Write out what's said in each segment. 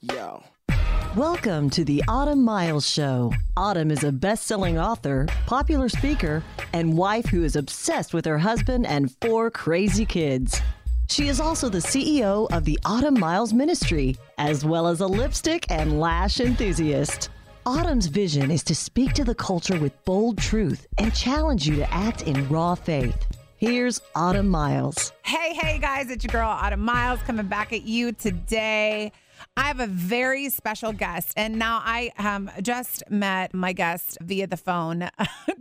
Yo. Welcome to the Autumn Miles Show. Autumn is a best-selling author, popular speaker, and wife who is obsessed with her husband and 4 crazy kids. She is also the CEO of the Autumn Miles Ministry, as well as a lipstick and lash enthusiast. Autumn's vision is to speak to the culture with bold truth and challenge you to act in raw faith. Here's Autumn Miles. Hey guys, it's your girl Autumn Miles coming back at you today. I have a very special guest, and now I just met my guest via the phone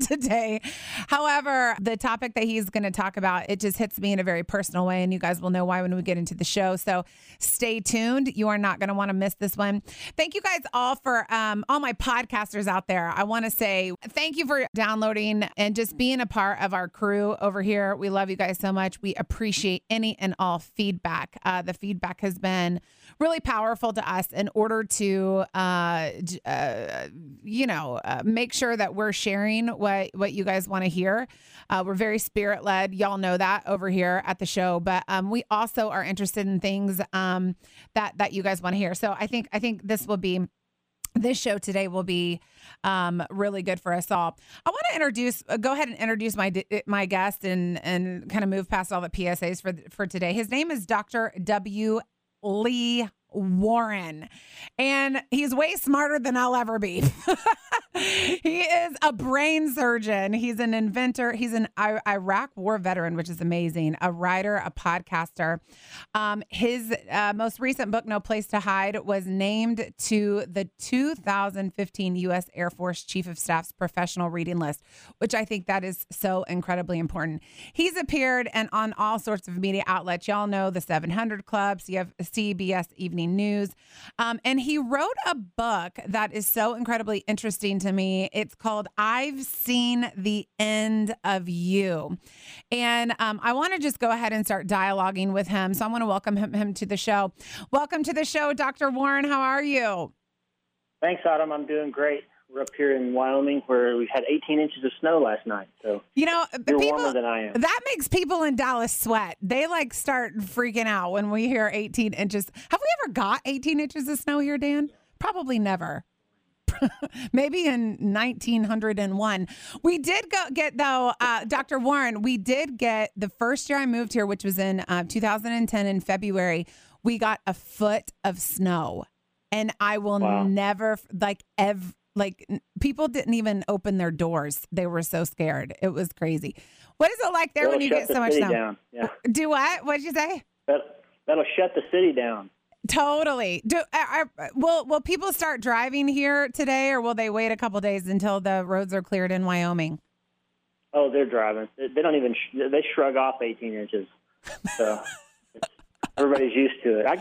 today. However, the topic that he's going to talk about, it just hits me in a very personal way, and you guys will know why when we get into the show. So stay tuned. You are not going to want to miss this one. Thank you guys all for all my podcasters out there. I want to say thank you for downloading and just being a part of our crew over here. We love you guys so much. We appreciate any and all feedback. The feedback has been really powerful to us in order to, make sure that we're sharing what you guys want to hear. We're very spirit led. Y'all know that over here at the show, but we also are interested in things that you guys want to hear. So I think this show today will be really good for us all. I want to go ahead and introduce my guest and kind of move past all the PSAs for today. His name is Dr. W Lee Warren, and he's way smarter than I'll ever be. He is a brain surgeon. He's an inventor. He's an Iraq war veteran, which is amazing. A writer, a podcaster. His most recent book, No Place to Hide, was named to the 2015 U.S. Air Force Chief of Staff's professional reading list, which I think that is so incredibly important. He's appeared and on all sorts of media outlets. Y'all know the 700 Club, CBS Evening News. And he wrote a book that is so incredibly interesting to me. It's called I've Seen the End of You. And I want to just go ahead and start dialoguing with him. So I want to welcome him to the show. Welcome to the show, Dr. Warren. How are you? Thanks, Autumn. I'm doing great. We're up here in Wyoming where we had 18 inches of snow last night. So you're warmer than I am. That makes people in Dallas sweat. They start freaking out when we hear 18 inches. Have we ever got 18 inches of snow here, Dan? Probably never. Maybe in 1901. We did get, though, Dr. Warren, we did get the first year I moved here, which was in 2010 in February, we got a foot of snow. And I will never, people didn't even open their doors. They were so scared. It was crazy. What is it like there when you get so much snow? Yeah. Do what? What'd you say? That'll shut the city down. Totally. Will people start driving here today, or will they wait a couple days until the roads are cleared in Wyoming? Oh, they're driving. They don't even. They shrug off 18 inches. So everybody's used to it. I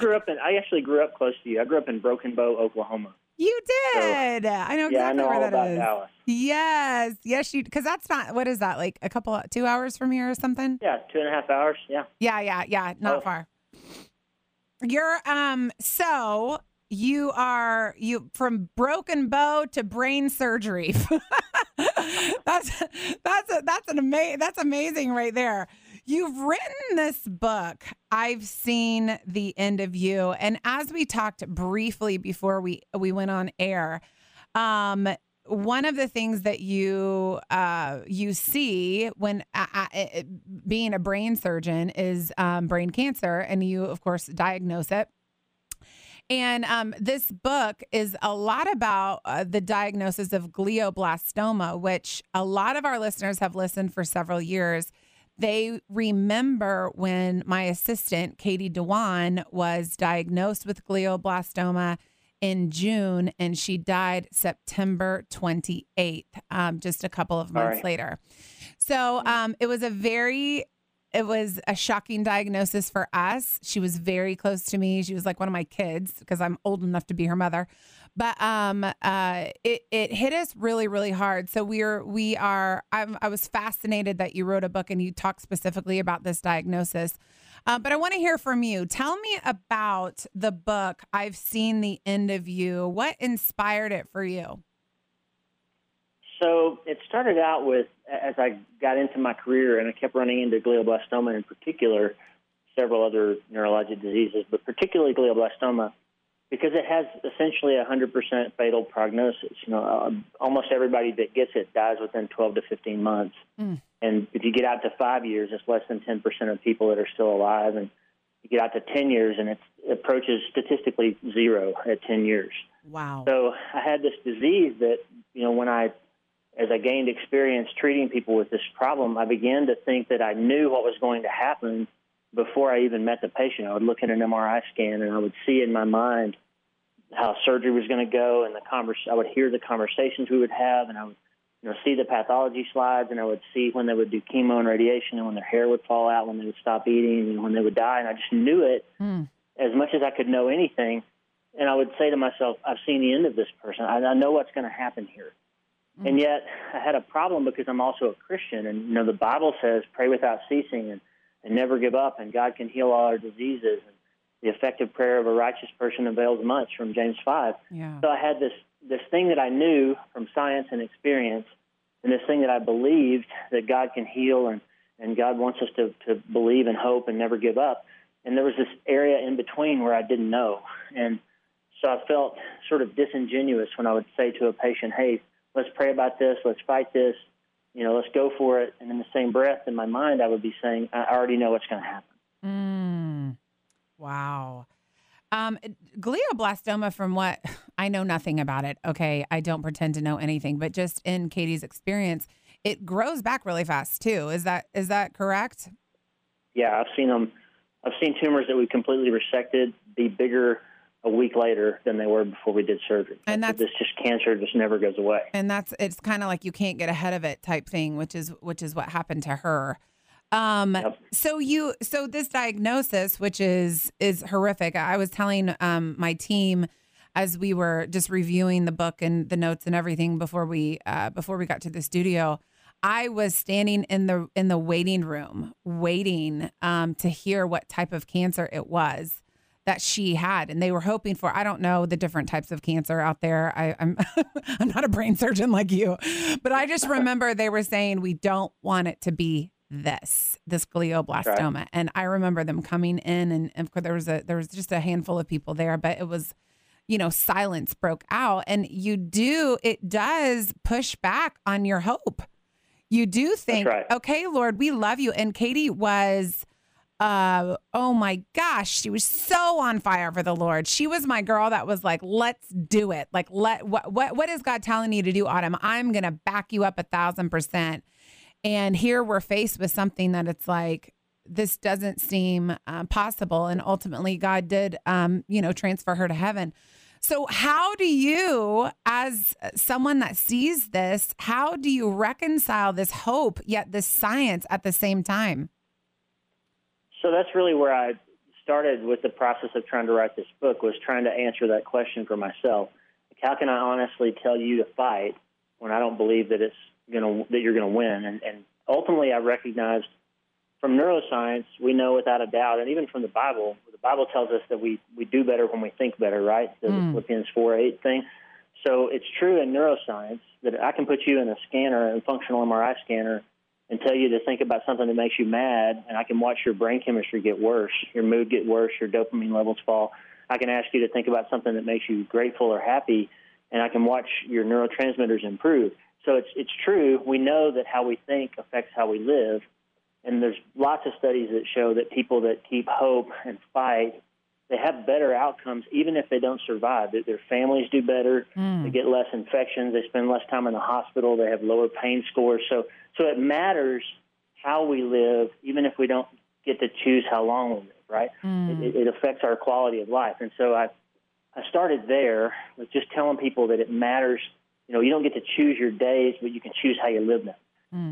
actually grew up close to you. I grew up in Broken Bow, Oklahoma. You did. So, I know exactly where that about is. Dallas. Yes, you. Because that's not. What is that? Like 2 hours from here or something? Yeah, 2.5 hours. Yeah. Yeah. Not far. You're so you from Broken Bow to brain surgery. That's amazing right there. You've written this book, I've Seen the End of You. And as we talked briefly before we went on air, one of the things that you see when being a brain surgeon is brain cancer, and you, of course, diagnose it. And this book is a lot about the diagnosis of glioblastoma, which a lot of our listeners have listened for several years. They remember when my assistant, Katie Dewan, was diagnosed with glioblastoma in June, and she died September 28th, just a couple of months later. So it was a shocking diagnosis for us. She was very close to me. She was like one of my kids because I'm old enough to be her mother. But it hit us really, really hard. So I was fascinated that you wrote a book and you talked specifically about this diagnosis. But I want to hear from you. Tell me about the book, I've Seen the End of You. What inspired it for you? So it started out with, as I got into my career and I kept running into glioblastoma in particular, several other neurologic diseases, but particularly glioblastoma, because it has essentially a 100% fatal prognosis. You know, almost everybody that gets it dies within 12 to 15 months. Mm. And if you get out to 5 years, it's less than 10% of people that are still alive. And you get out to 10 years, and it approaches statistically zero at 10 years. Wow. So I had this disease that, you know, when I, as I gained experience treating people with this problem, I began to think that I knew what was going to happen before I even met the patient. I would look at an MRI scan, and I would see in my mind how surgery was going to go, and I would hear the conversations we would have, and I would, you know, see the pathology slides, and I would see when they would do chemo and radiation, and when their hair would fall out, when they would stop eating, and when they would die. And I just knew it as much as I could know anything. And I would say to myself, I've seen the end of this person. I know what's going to happen here. Mm. And yet I had a problem because I'm also a Christian. And, you know, the Bible says, pray without ceasing and never give up, and God can heal all our diseases. And the effective prayer of a righteous person avails much, from James 5. Yeah. So I had this thing that I knew from science and experience, and this thing that I believed that God can heal and God wants us to believe and hope and never give up. And there was this area in between where I didn't know. And so I felt sort of disingenuous when I would say to a patient, hey, let's pray about this, let's fight this, you know, let's go for it. And in the same breath in my mind, I would be saying, I already know what's going to happen. Mm. Wow. Glioblastoma, from what I know nothing about it, okay, I don't pretend to know anything, but just in Katie's experience, it grows back really fast too. Is that correct? Yeah, I've seen them. I've seen tumors that we completely resected be bigger a week later than they were before we did surgery. And this just cancer just never goes away. And it's kind of like you can't get ahead of it type thing, which is what happened to her. Yep. So this diagnosis, which is horrific. I was telling my team as we were just reviewing the book and the notes and everything before we got to the studio, I was standing in the waiting room waiting to hear what type of cancer it was that she had, and they were hoping for, I don't know the different types of cancer out there. I'm I'm not a brain surgeon like you, but I just remember they were saying, we don't want it to be this glioblastoma. Right. And I remember them coming in, and of course there was just a handful of people there, but it was, you know, silence broke out, and it does push back on your hope. You do think, right, okay, Lord, we love you. And Katie was, oh my gosh, she was so on fire for the Lord. She was my girl that was like, let's do it. Like, what is God telling you to do, Autumn? I'm going to back you up 1,000%. And here we're faced with something that it's like, this doesn't seem possible. And ultimately God did, transfer her to heaven. So how do you, as someone that sees this, how do you reconcile this hope yet this science at the same time? So that's really where I started with the process of trying to write this book, was trying to answer that question for myself. Like, how can I honestly tell you to fight when I don't believe that that you're going to win? And ultimately, I recognized from neuroscience, we know without a doubt, and even from the Bible tells us that we do better when we think better, right? The Philippians 4:8 thing. So it's true in neuroscience that I can put you in a scanner, a functional MRI scanner, and tell you to think about something that makes you mad, and I can watch your brain chemistry get worse, your mood get worse, your dopamine levels fall. I can ask you to think about something that makes you grateful or happy, and I can watch your neurotransmitters improve. So it's true. We know that how we think affects how we live, and there's lots of studies that show that people that keep hope and fight, they have better outcomes even if they don't survive. Their families do better, they get less infections, they spend less time in the hospital, they have lower pain scores. So it matters how we live, even if we don't get to choose how long we live, right? It affects our quality of life. And so I started there with just telling people that it matters. You know, you don't get to choose your days, but you can choose how you live them.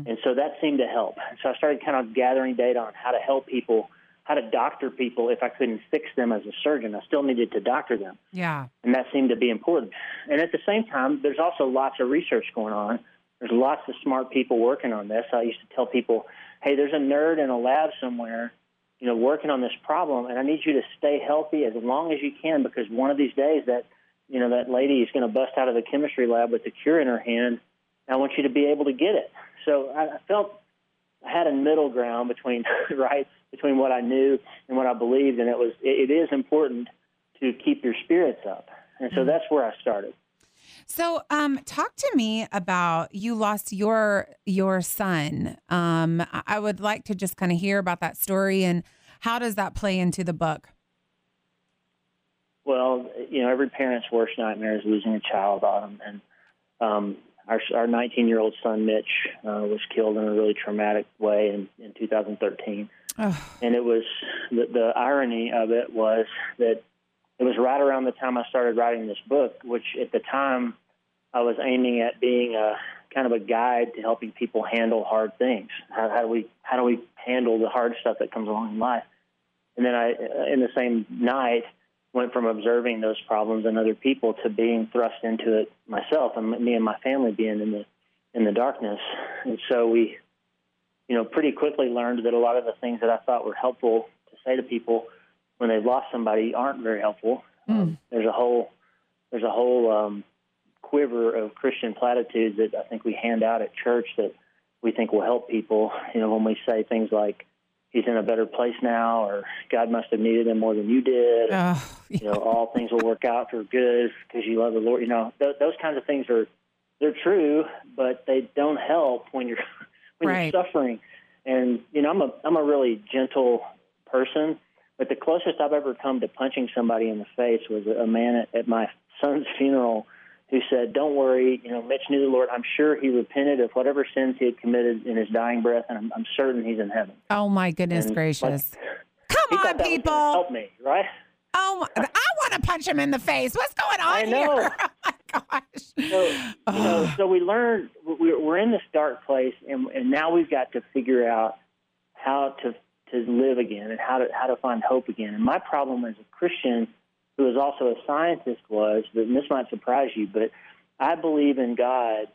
And so that seemed to help. And so I started kind of gathering data on how to help people, how to doctor people if I couldn't fix them as a surgeon. I still needed to doctor them. Yeah. And that seemed to be important. And at the same time, there's also lots of research going on. There's lots of smart people working on this. I used to tell people, hey, there's a nerd in a lab somewhere, you know, working on this problem, and I need you to stay healthy as long as you can, because one of these days that lady is going to bust out of the chemistry lab with the cure in her hand, and I want you to be able to get it. So I felt I had a middle ground between what I knew and what I believed, and it is important to keep your spirits up. And so that's where I started. So talk to me about, you lost your son. I would like to just kind of hear about that story, and how does that play into the book? Well, you know, every parent's worst nightmare is losing a child on them. And our 19-year-old son, Mitch, was killed in a really traumatic way in 2013. Oh. And it was, the irony of it was that it was right around the time I started writing this book, which at the time I was aiming at being a kind of a guide to helping people handle hard things. How do we handle the hard stuff that comes along in life? And then I, in the same night, went from observing those problems in other people to being thrust into it myself, and me and my family being in the darkness. And so we, you know, pretty quickly learned that a lot of the things that I thought were helpful to say to people when they've lost somebody aren't very helpful. There's a whole quiver of Christian platitudes that I think we hand out at church that we think will help people. You know, when we say things like, he's in a better place now, or God must have needed him more than you did, or, yeah, you know, all things will work out for good because you love the Lord. You know, those kinds of things are, they're true, but they don't help when you're suffering. And, you know, I'm a really gentle person. But the closest I've ever come to punching somebody in the face was a man at my son's funeral who said, "Don't worry, you know, Mitch knew the Lord. I'm sure he repented of whatever sins he had committed in his dying breath, and I'm certain he's in heaven." Oh my goodness gracious! Come on, people! Help me, right? Oh, I want to punch him in the face. What's going on here? Oh my gosh! So we learned we're in this dark place, and now we've got to figure out how to live again and how to find hope again. And my problem as a Christian who is also a scientist was, and this might surprise you, but I believe in God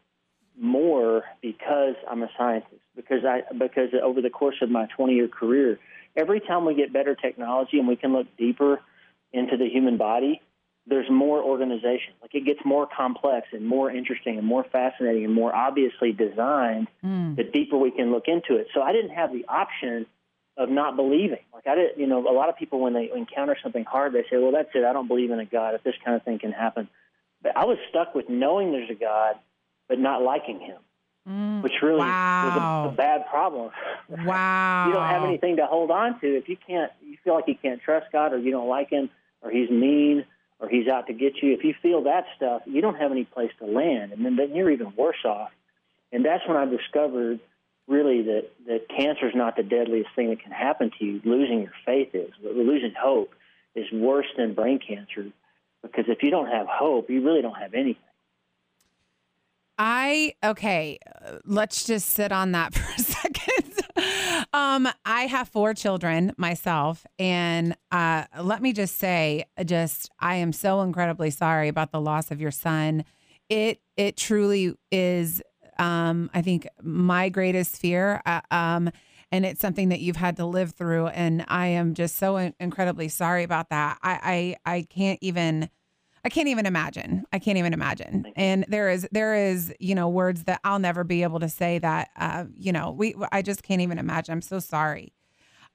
more because I'm a scientist, because over the course of my 20-year career, every time we get better technology and we can look deeper into the human body, there's more organization. Like, it gets more complex and more interesting and more fascinating and more obviously designed the deeper we can look into it. So I didn't have the option of not believing. Like, I didn't, you know, a lot of people when they encounter something hard, they say, well, that's it. I don't believe in a God if this kind of thing can happen. But I was stuck with knowing there's a God, but not liking him, which really was a bad problem. Wow. You don't have anything to hold on to. If you feel like you can't trust God, or you don't like him, or he's mean, or he's out to get you. If you feel that stuff, you don't have any place to land. And then you're even worse off. And that's when I discovered really that cancer is not the deadliest thing that can happen to you. Losing your faith is. Losing hope is worse than brain cancer, because if you don't have hope, you really don't have anything. Let's just sit on that for a second. I have 4 children myself, and let me just say, I am so incredibly sorry about the loss of your son. It truly is. I think my greatest fear, and it's something that you've had to live through. And I am just so incredibly sorry about that. I can't even imagine. I can't even imagine. And there is, you know, words that I'll never be able to say that, you know, I just can't even imagine. I'm so sorry.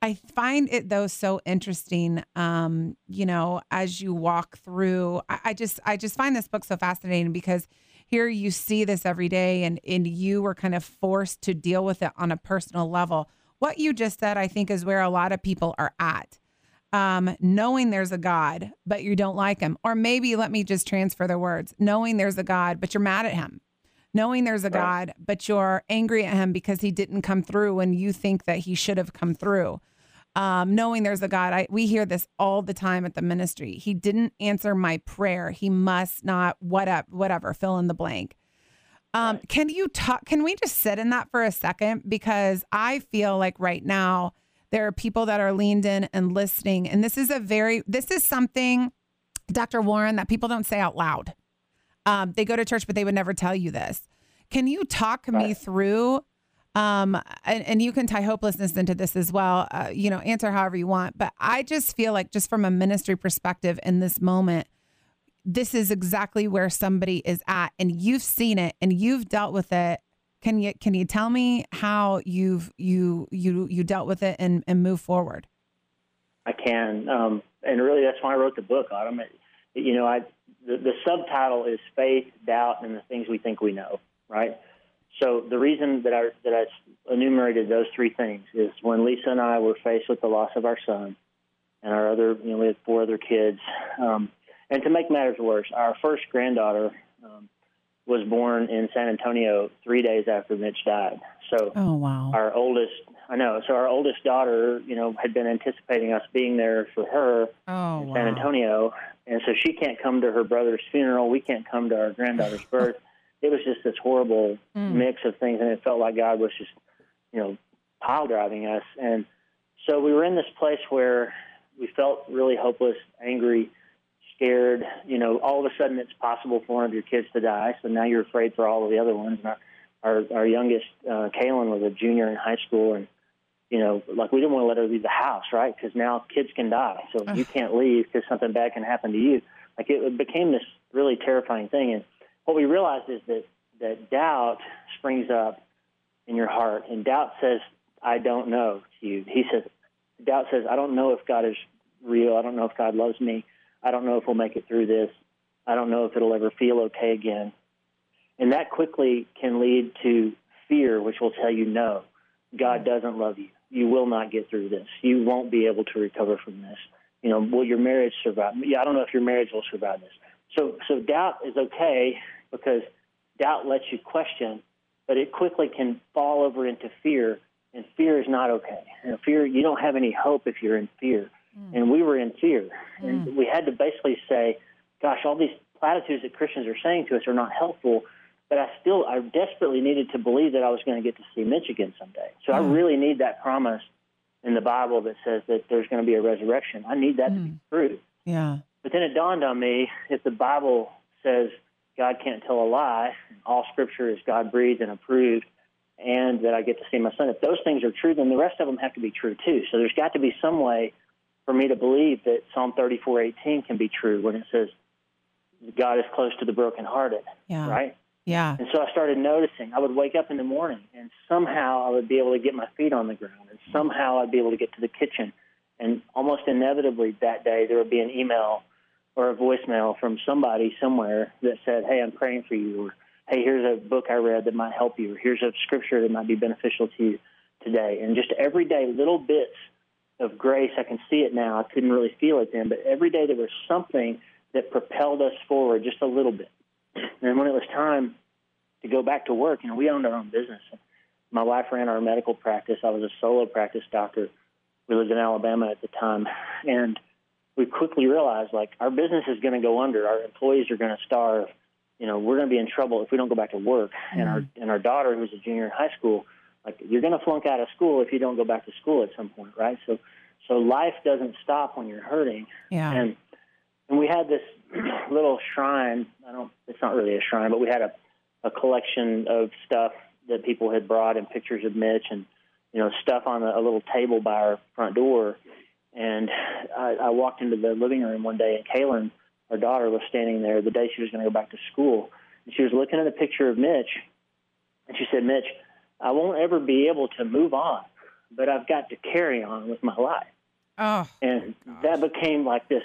I find it though so interesting, you know, as you walk through, I just find this book so fascinating, because here you see this every day, and you were kind of forced to deal with it on a personal level. What you just said, I think, is where a lot of people are at, knowing there's a God, but you don't like him. Or maybe let me just transfer the words, knowing there's a God, but you're mad at him, knowing there's a God, but you're angry at him because he didn't come through when you think that he should have come through. Knowing there's a God. We hear this all the time at the ministry. He didn't answer my prayer. He must not, whatever, fill in the blank. Can we just sit in that for a second? Because I feel like right now there are people that are leaned in and listening. And this is something, Dr. Warren, that people don't say out loud. They go to church, but they would never tell you this. Can you talk me through and you can tie hopelessness into this as well, you know, answer however you want. But I just feel like, just from a ministry perspective in this moment, this is exactly where somebody is at, and you've seen it and you've dealt with it. Can you tell me how you've dealt with it and move forward? I can. and really that's why I wrote the book, Autumn. The subtitle is Faith, Doubt, and the Things We Think We Know, right? So the reason that I enumerated those three things is when Lisa and I were faced with the loss of our son and our other, we had four other kids. And to make matters worse, our first granddaughter was born in San Antonio 3 days after Mitch died. So our oldest daughter, had been anticipating us being there for her in San Antonio. And so she can't come to her brother's funeral. We can't come to our granddaughter's birth. It was just this horrible mix of things, and it felt like God was just, pile driving us. And so we were in this place where we felt really hopeless, angry, scared. All of a sudden it's possible for one of your kids to die, so now you're afraid for all of the other ones. And our youngest, Kaylin, was a junior in high school, and, we didn't want to let her leave the house, right, because now kids can die, so you can't leave because something bad can happen to you. It became this really terrifying thing, and what we realized is that doubt springs up in your heart, and doubt says, I don't know to you. Doubt says, I don't know if God is real. I don't know if God loves me. I don't know if we'll make it through this. I don't know if it'll ever feel okay again. And that quickly can lead to fear, which will tell you, no, God doesn't love you. You will not get through this. You won't be able to recover from this. Will your marriage survive? I don't know if your marriage will survive this. So doubt is okay because doubt lets you question, but it quickly can fall over into fear, and fear is not okay. And fear, you don't have any hope if you're in fear. And we were in fear. And we had to basically say, gosh, all these platitudes that Christians are saying to us are not helpful, but I desperately needed to believe that I was going to get to see Mitch again someday. So I really need that promise in the Bible that says that there's going to be a resurrection. I need that to be true. Yeah. But then it dawned on me, if the Bible says God can't tell a lie, all Scripture is God-breathed and approved, and that I get to see my son, if those things are true, then the rest of them have to be true too. So there's got to be some way for me to believe that Psalm 34:18 can be true when it says God is close to the brokenhearted, right? Yeah. And so I started noticing. I would wake up in the morning, and somehow I would be able to get my feet on the ground, and somehow I'd be able to get to the kitchen. And almost inevitably that day there would be an email or a voicemail from somebody somewhere that said, hey, I'm praying for you, or hey, here's a book I read that might help you, or here's a scripture that might be beneficial to you today. And just every day, little bits of grace. I can see it now. I couldn't really feel it then, but every day there was something that propelled us forward just a little bit. And when it was time to go back to work, we owned our own business. My wife ran our medical practice. I was a solo practice doctor. We lived in Alabama at the time, and we quickly realized, our business is going to go under. Our employees are going to starve. We're going to be in trouble if we don't go back to work. Mm-hmm. And our daughter, who's a junior in high school, you're going to flunk out of school if you don't go back to school at some point, right? So life doesn't stop when you're hurting. Yeah. And we had this little shrine. It's not really a shrine, but we had a collection of stuff that people had brought and pictures of Mitch and, stuff on a little table by our front door. And I walked into the living room one day, and Kaylin, our daughter, was standing there the day she was going to go back to school. And she was looking at a picture of Mitch, and she said, Mitch, I won't ever be able to move on, but I've got to carry on with my life. Oh, and that became like this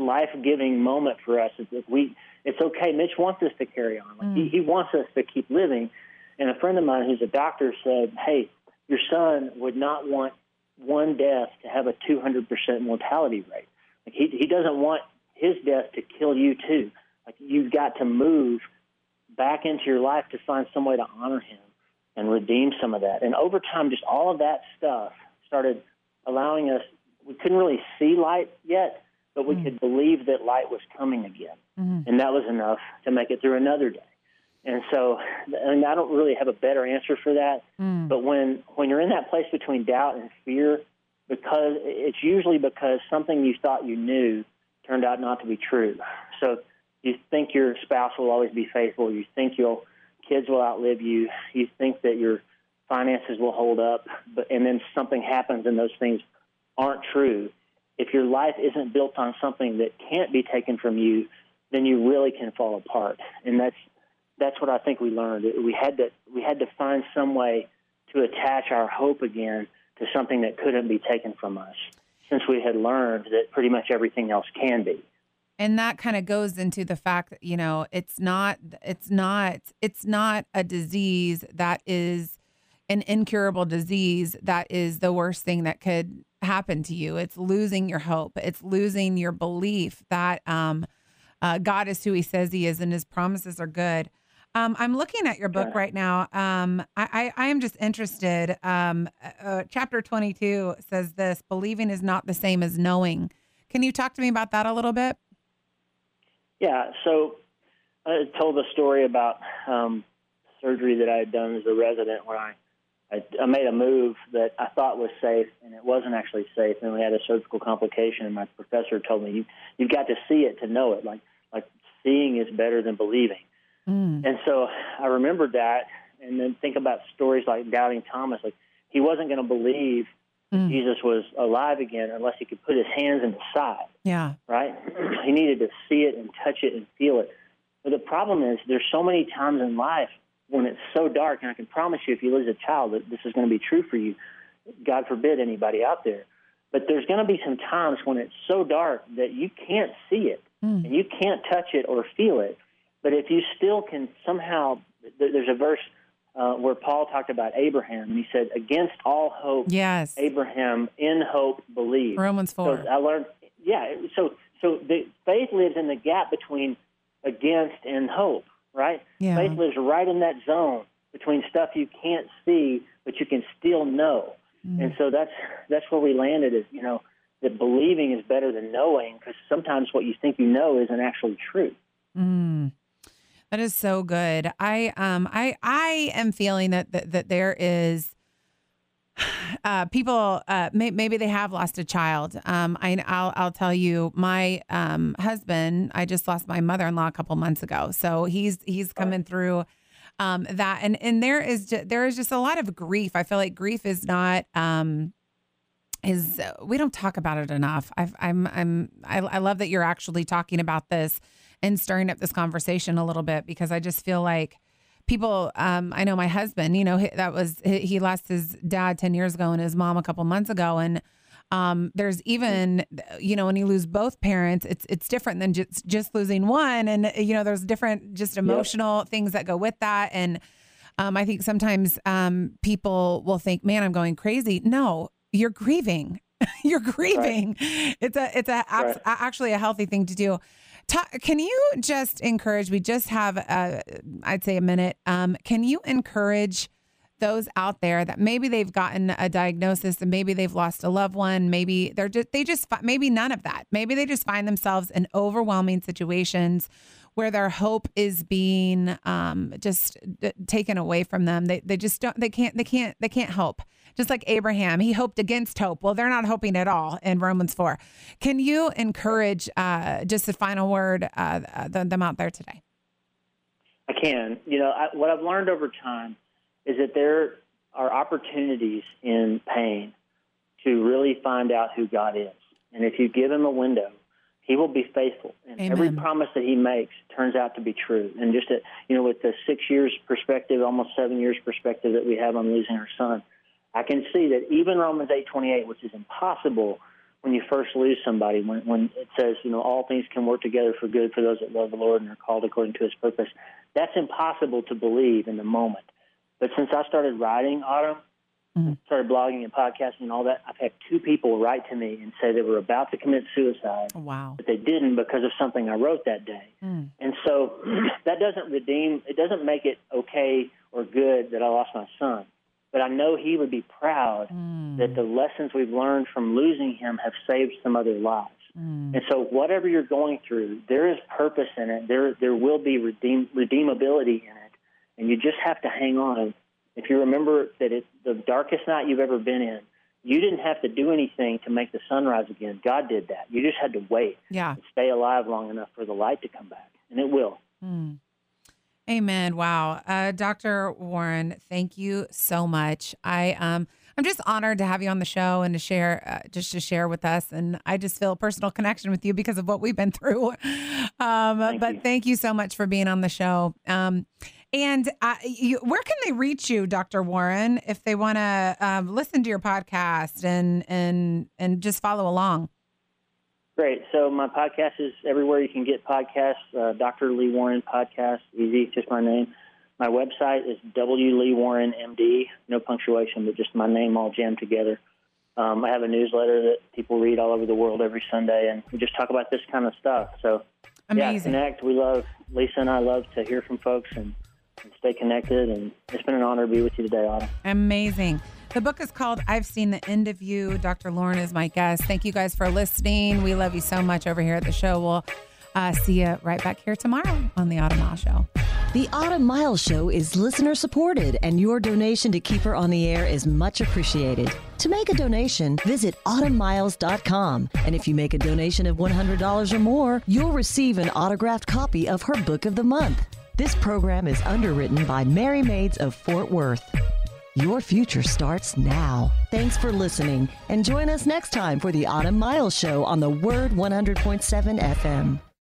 life-giving moment for us. It's okay. Mitch wants us to carry on. He wants us to keep living. And a friend of mine who's a doctor said, hey, your son would not want one death to have a 200% mortality rate. He doesn't want his death to kill you too. You've got to move back into your life to find some way to honor him and redeem some of that. And over time, just all of that stuff started allowing us, we couldn't really see light yet, but we could believe that light was coming again. Mm-hmm. And that was enough to make it through another day. And so, and I don't really have a better answer for that, but when you're in that place between doubt and fear, because it's usually because something you thought you knew turned out not to be true. So you think your spouse will always be faithful. You think your kids will outlive you. You think that your finances will hold up, and then something happens and those things aren't true. If your life isn't built on something that can't be taken from you, then you really can fall apart. And that's what I think we learned. We had to find some way to attach our hope again to something that couldn't be taken from us. since we had learned that pretty much everything else can be. And that kind of goes into the fact that, you know, it's not a disease that is an incurable disease. That is the worst thing that could happen to you. It's losing your hope. It's losing your belief that God is who he says he is and his promises are good. I'm looking at your book right now. I am just interested. Chapter 22 says this: believing is not the same as knowing. Can you talk to me about that a little bit? Yeah, so I told the story about surgery that I had done as a resident when I made a move that I thought was safe, and it wasn't actually safe, and we had a surgical complication, and my professor told me, you've got to see it to know it. Like seeing is better than believing. Mm. And so I remembered that, and then think about stories like Doubting Thomas. Like, he wasn't going to believe that Jesus was alive again unless he could put his hands in the side. Yeah. Right? He needed to see it and touch it and feel it. But the problem is there's so many times in life when it's so dark, and I can promise you if you lose a child that this is going to be true for you, God forbid anybody out there. But there's going to be some times when it's so dark that you can't see it, and you can't touch it or feel it. But if you still can somehow, there's a verse where Paul talked about Abraham, and he said, against all hope, yes, Abraham in hope believed. Romans 4. So I learned, so the faith lives in the gap between against and hope, right? Yeah. Faith lives right in that zone between stuff you can't see, but you can still know. Mm. And so that's where we landed is, you know, that believing is better than knowing, because sometimes what you think you know isn't actually true. Mm. That is so good. I am feeling that there is people maybe they have lost a child. I'll tell you, my husband, I just lost my mother-in-law a couple months ago, so he's coming through that, and there is just a lot of grief. I feel like grief is not we don't talk about it enough. I love that you're actually talking about this and stirring up this conversation a little bit, because I just feel like people, I know my husband, you know, he lost his dad 10 years ago and his mom a couple months ago. And there's even, you know, when you lose both parents, it's different than just losing one. And, you know, there's different just emotional things that go with that. And I think sometimes people will think, man, I'm going crazy. No, you're grieving. You're grieving. Right. It's actually a healthy thing to do. Can you just encourage, we just have, I'd say a minute. Can you encourage those out there that maybe they've gotten a diagnosis and maybe they've lost a loved one. Maybe maybe none of that. Maybe they just find themselves in overwhelming situations where their hope is being just taken away from them. They can't hope. Just like Abraham, he hoped against hope. Well, they're not hoping at all in Romans 4. Can you encourage just a final word them out there today? I can. You know, what I've learned over time is that there are opportunities in pain to really find out who God is. And if you give him a window, he will be faithful. And Amen. Every promise that he makes turns out to be true. And just, you know, with the 6 years perspective, almost 7 years perspective that we have on losing our son, I can see that even Romans 8:28, which is impossible when you first lose somebody, when it says, you know, all things can work together for good for those that love the Lord and are called according to his purpose, that's impossible to believe in the moment. But since I started writing, Autumn, started blogging and podcasting and all that, I've had two people write to me and say they were about to commit suicide, wow, but they didn't because of something I wrote that day. Mm. And so that doesn't redeem, it doesn't make it okay or good that I lost my son. But I know he would be proud that the lessons we've learned from losing him have saved some other lives. Mm. And so whatever you're going through, there is purpose in it. There will be redeemability in it. And you just have to hang on. If you remember that it's the darkest night you've ever been in, you didn't have to do anything to make the sunrise again. God did that. You just had to wait and stay alive long enough for the light to come back. And it will. Mm. Amen. Wow. Dr. Warren, thank you so much. I'm just honored to have you on the show and to share, with us. And I just feel a personal connection with you because of what we've been through. Thank you so much for being on the show. And where can they reach you, Dr. Warren, if they want to listen to your podcast and just follow along? Great. So my podcast is everywhere you can get podcasts. Dr. Lee Warren Podcast, easy, just my name. My website is WLeeWarrenMD, no punctuation, but just my name all jammed together. I have a newsletter that people read all over the world every Sunday, and we just talk about this kind of stuff. So, amazing. Yeah, connect. We love, Lisa and I love to hear from folks and stay connected, and it's been an honor to be with you today, Autumn. Amazing. The book is called I've Seen the End of You. Dr. Lauren is my guest. Thank you guys for listening. We love you so much over here at the show. We'll see you right back here tomorrow on The Autumn Mile Show. The Autumn Mile Show is listener supported, and your donation to keep her on the air is much appreciated. To make a donation, visit autumnmiles.com. And if you make a donation of $100 or more, you'll receive an autographed copy of her book of the month. This program is underwritten by Merry Maids of Fort Worth. Your future starts now. Thanks for listening, and join us next time for the Autumn Miles Show on the Word 100.7 FM.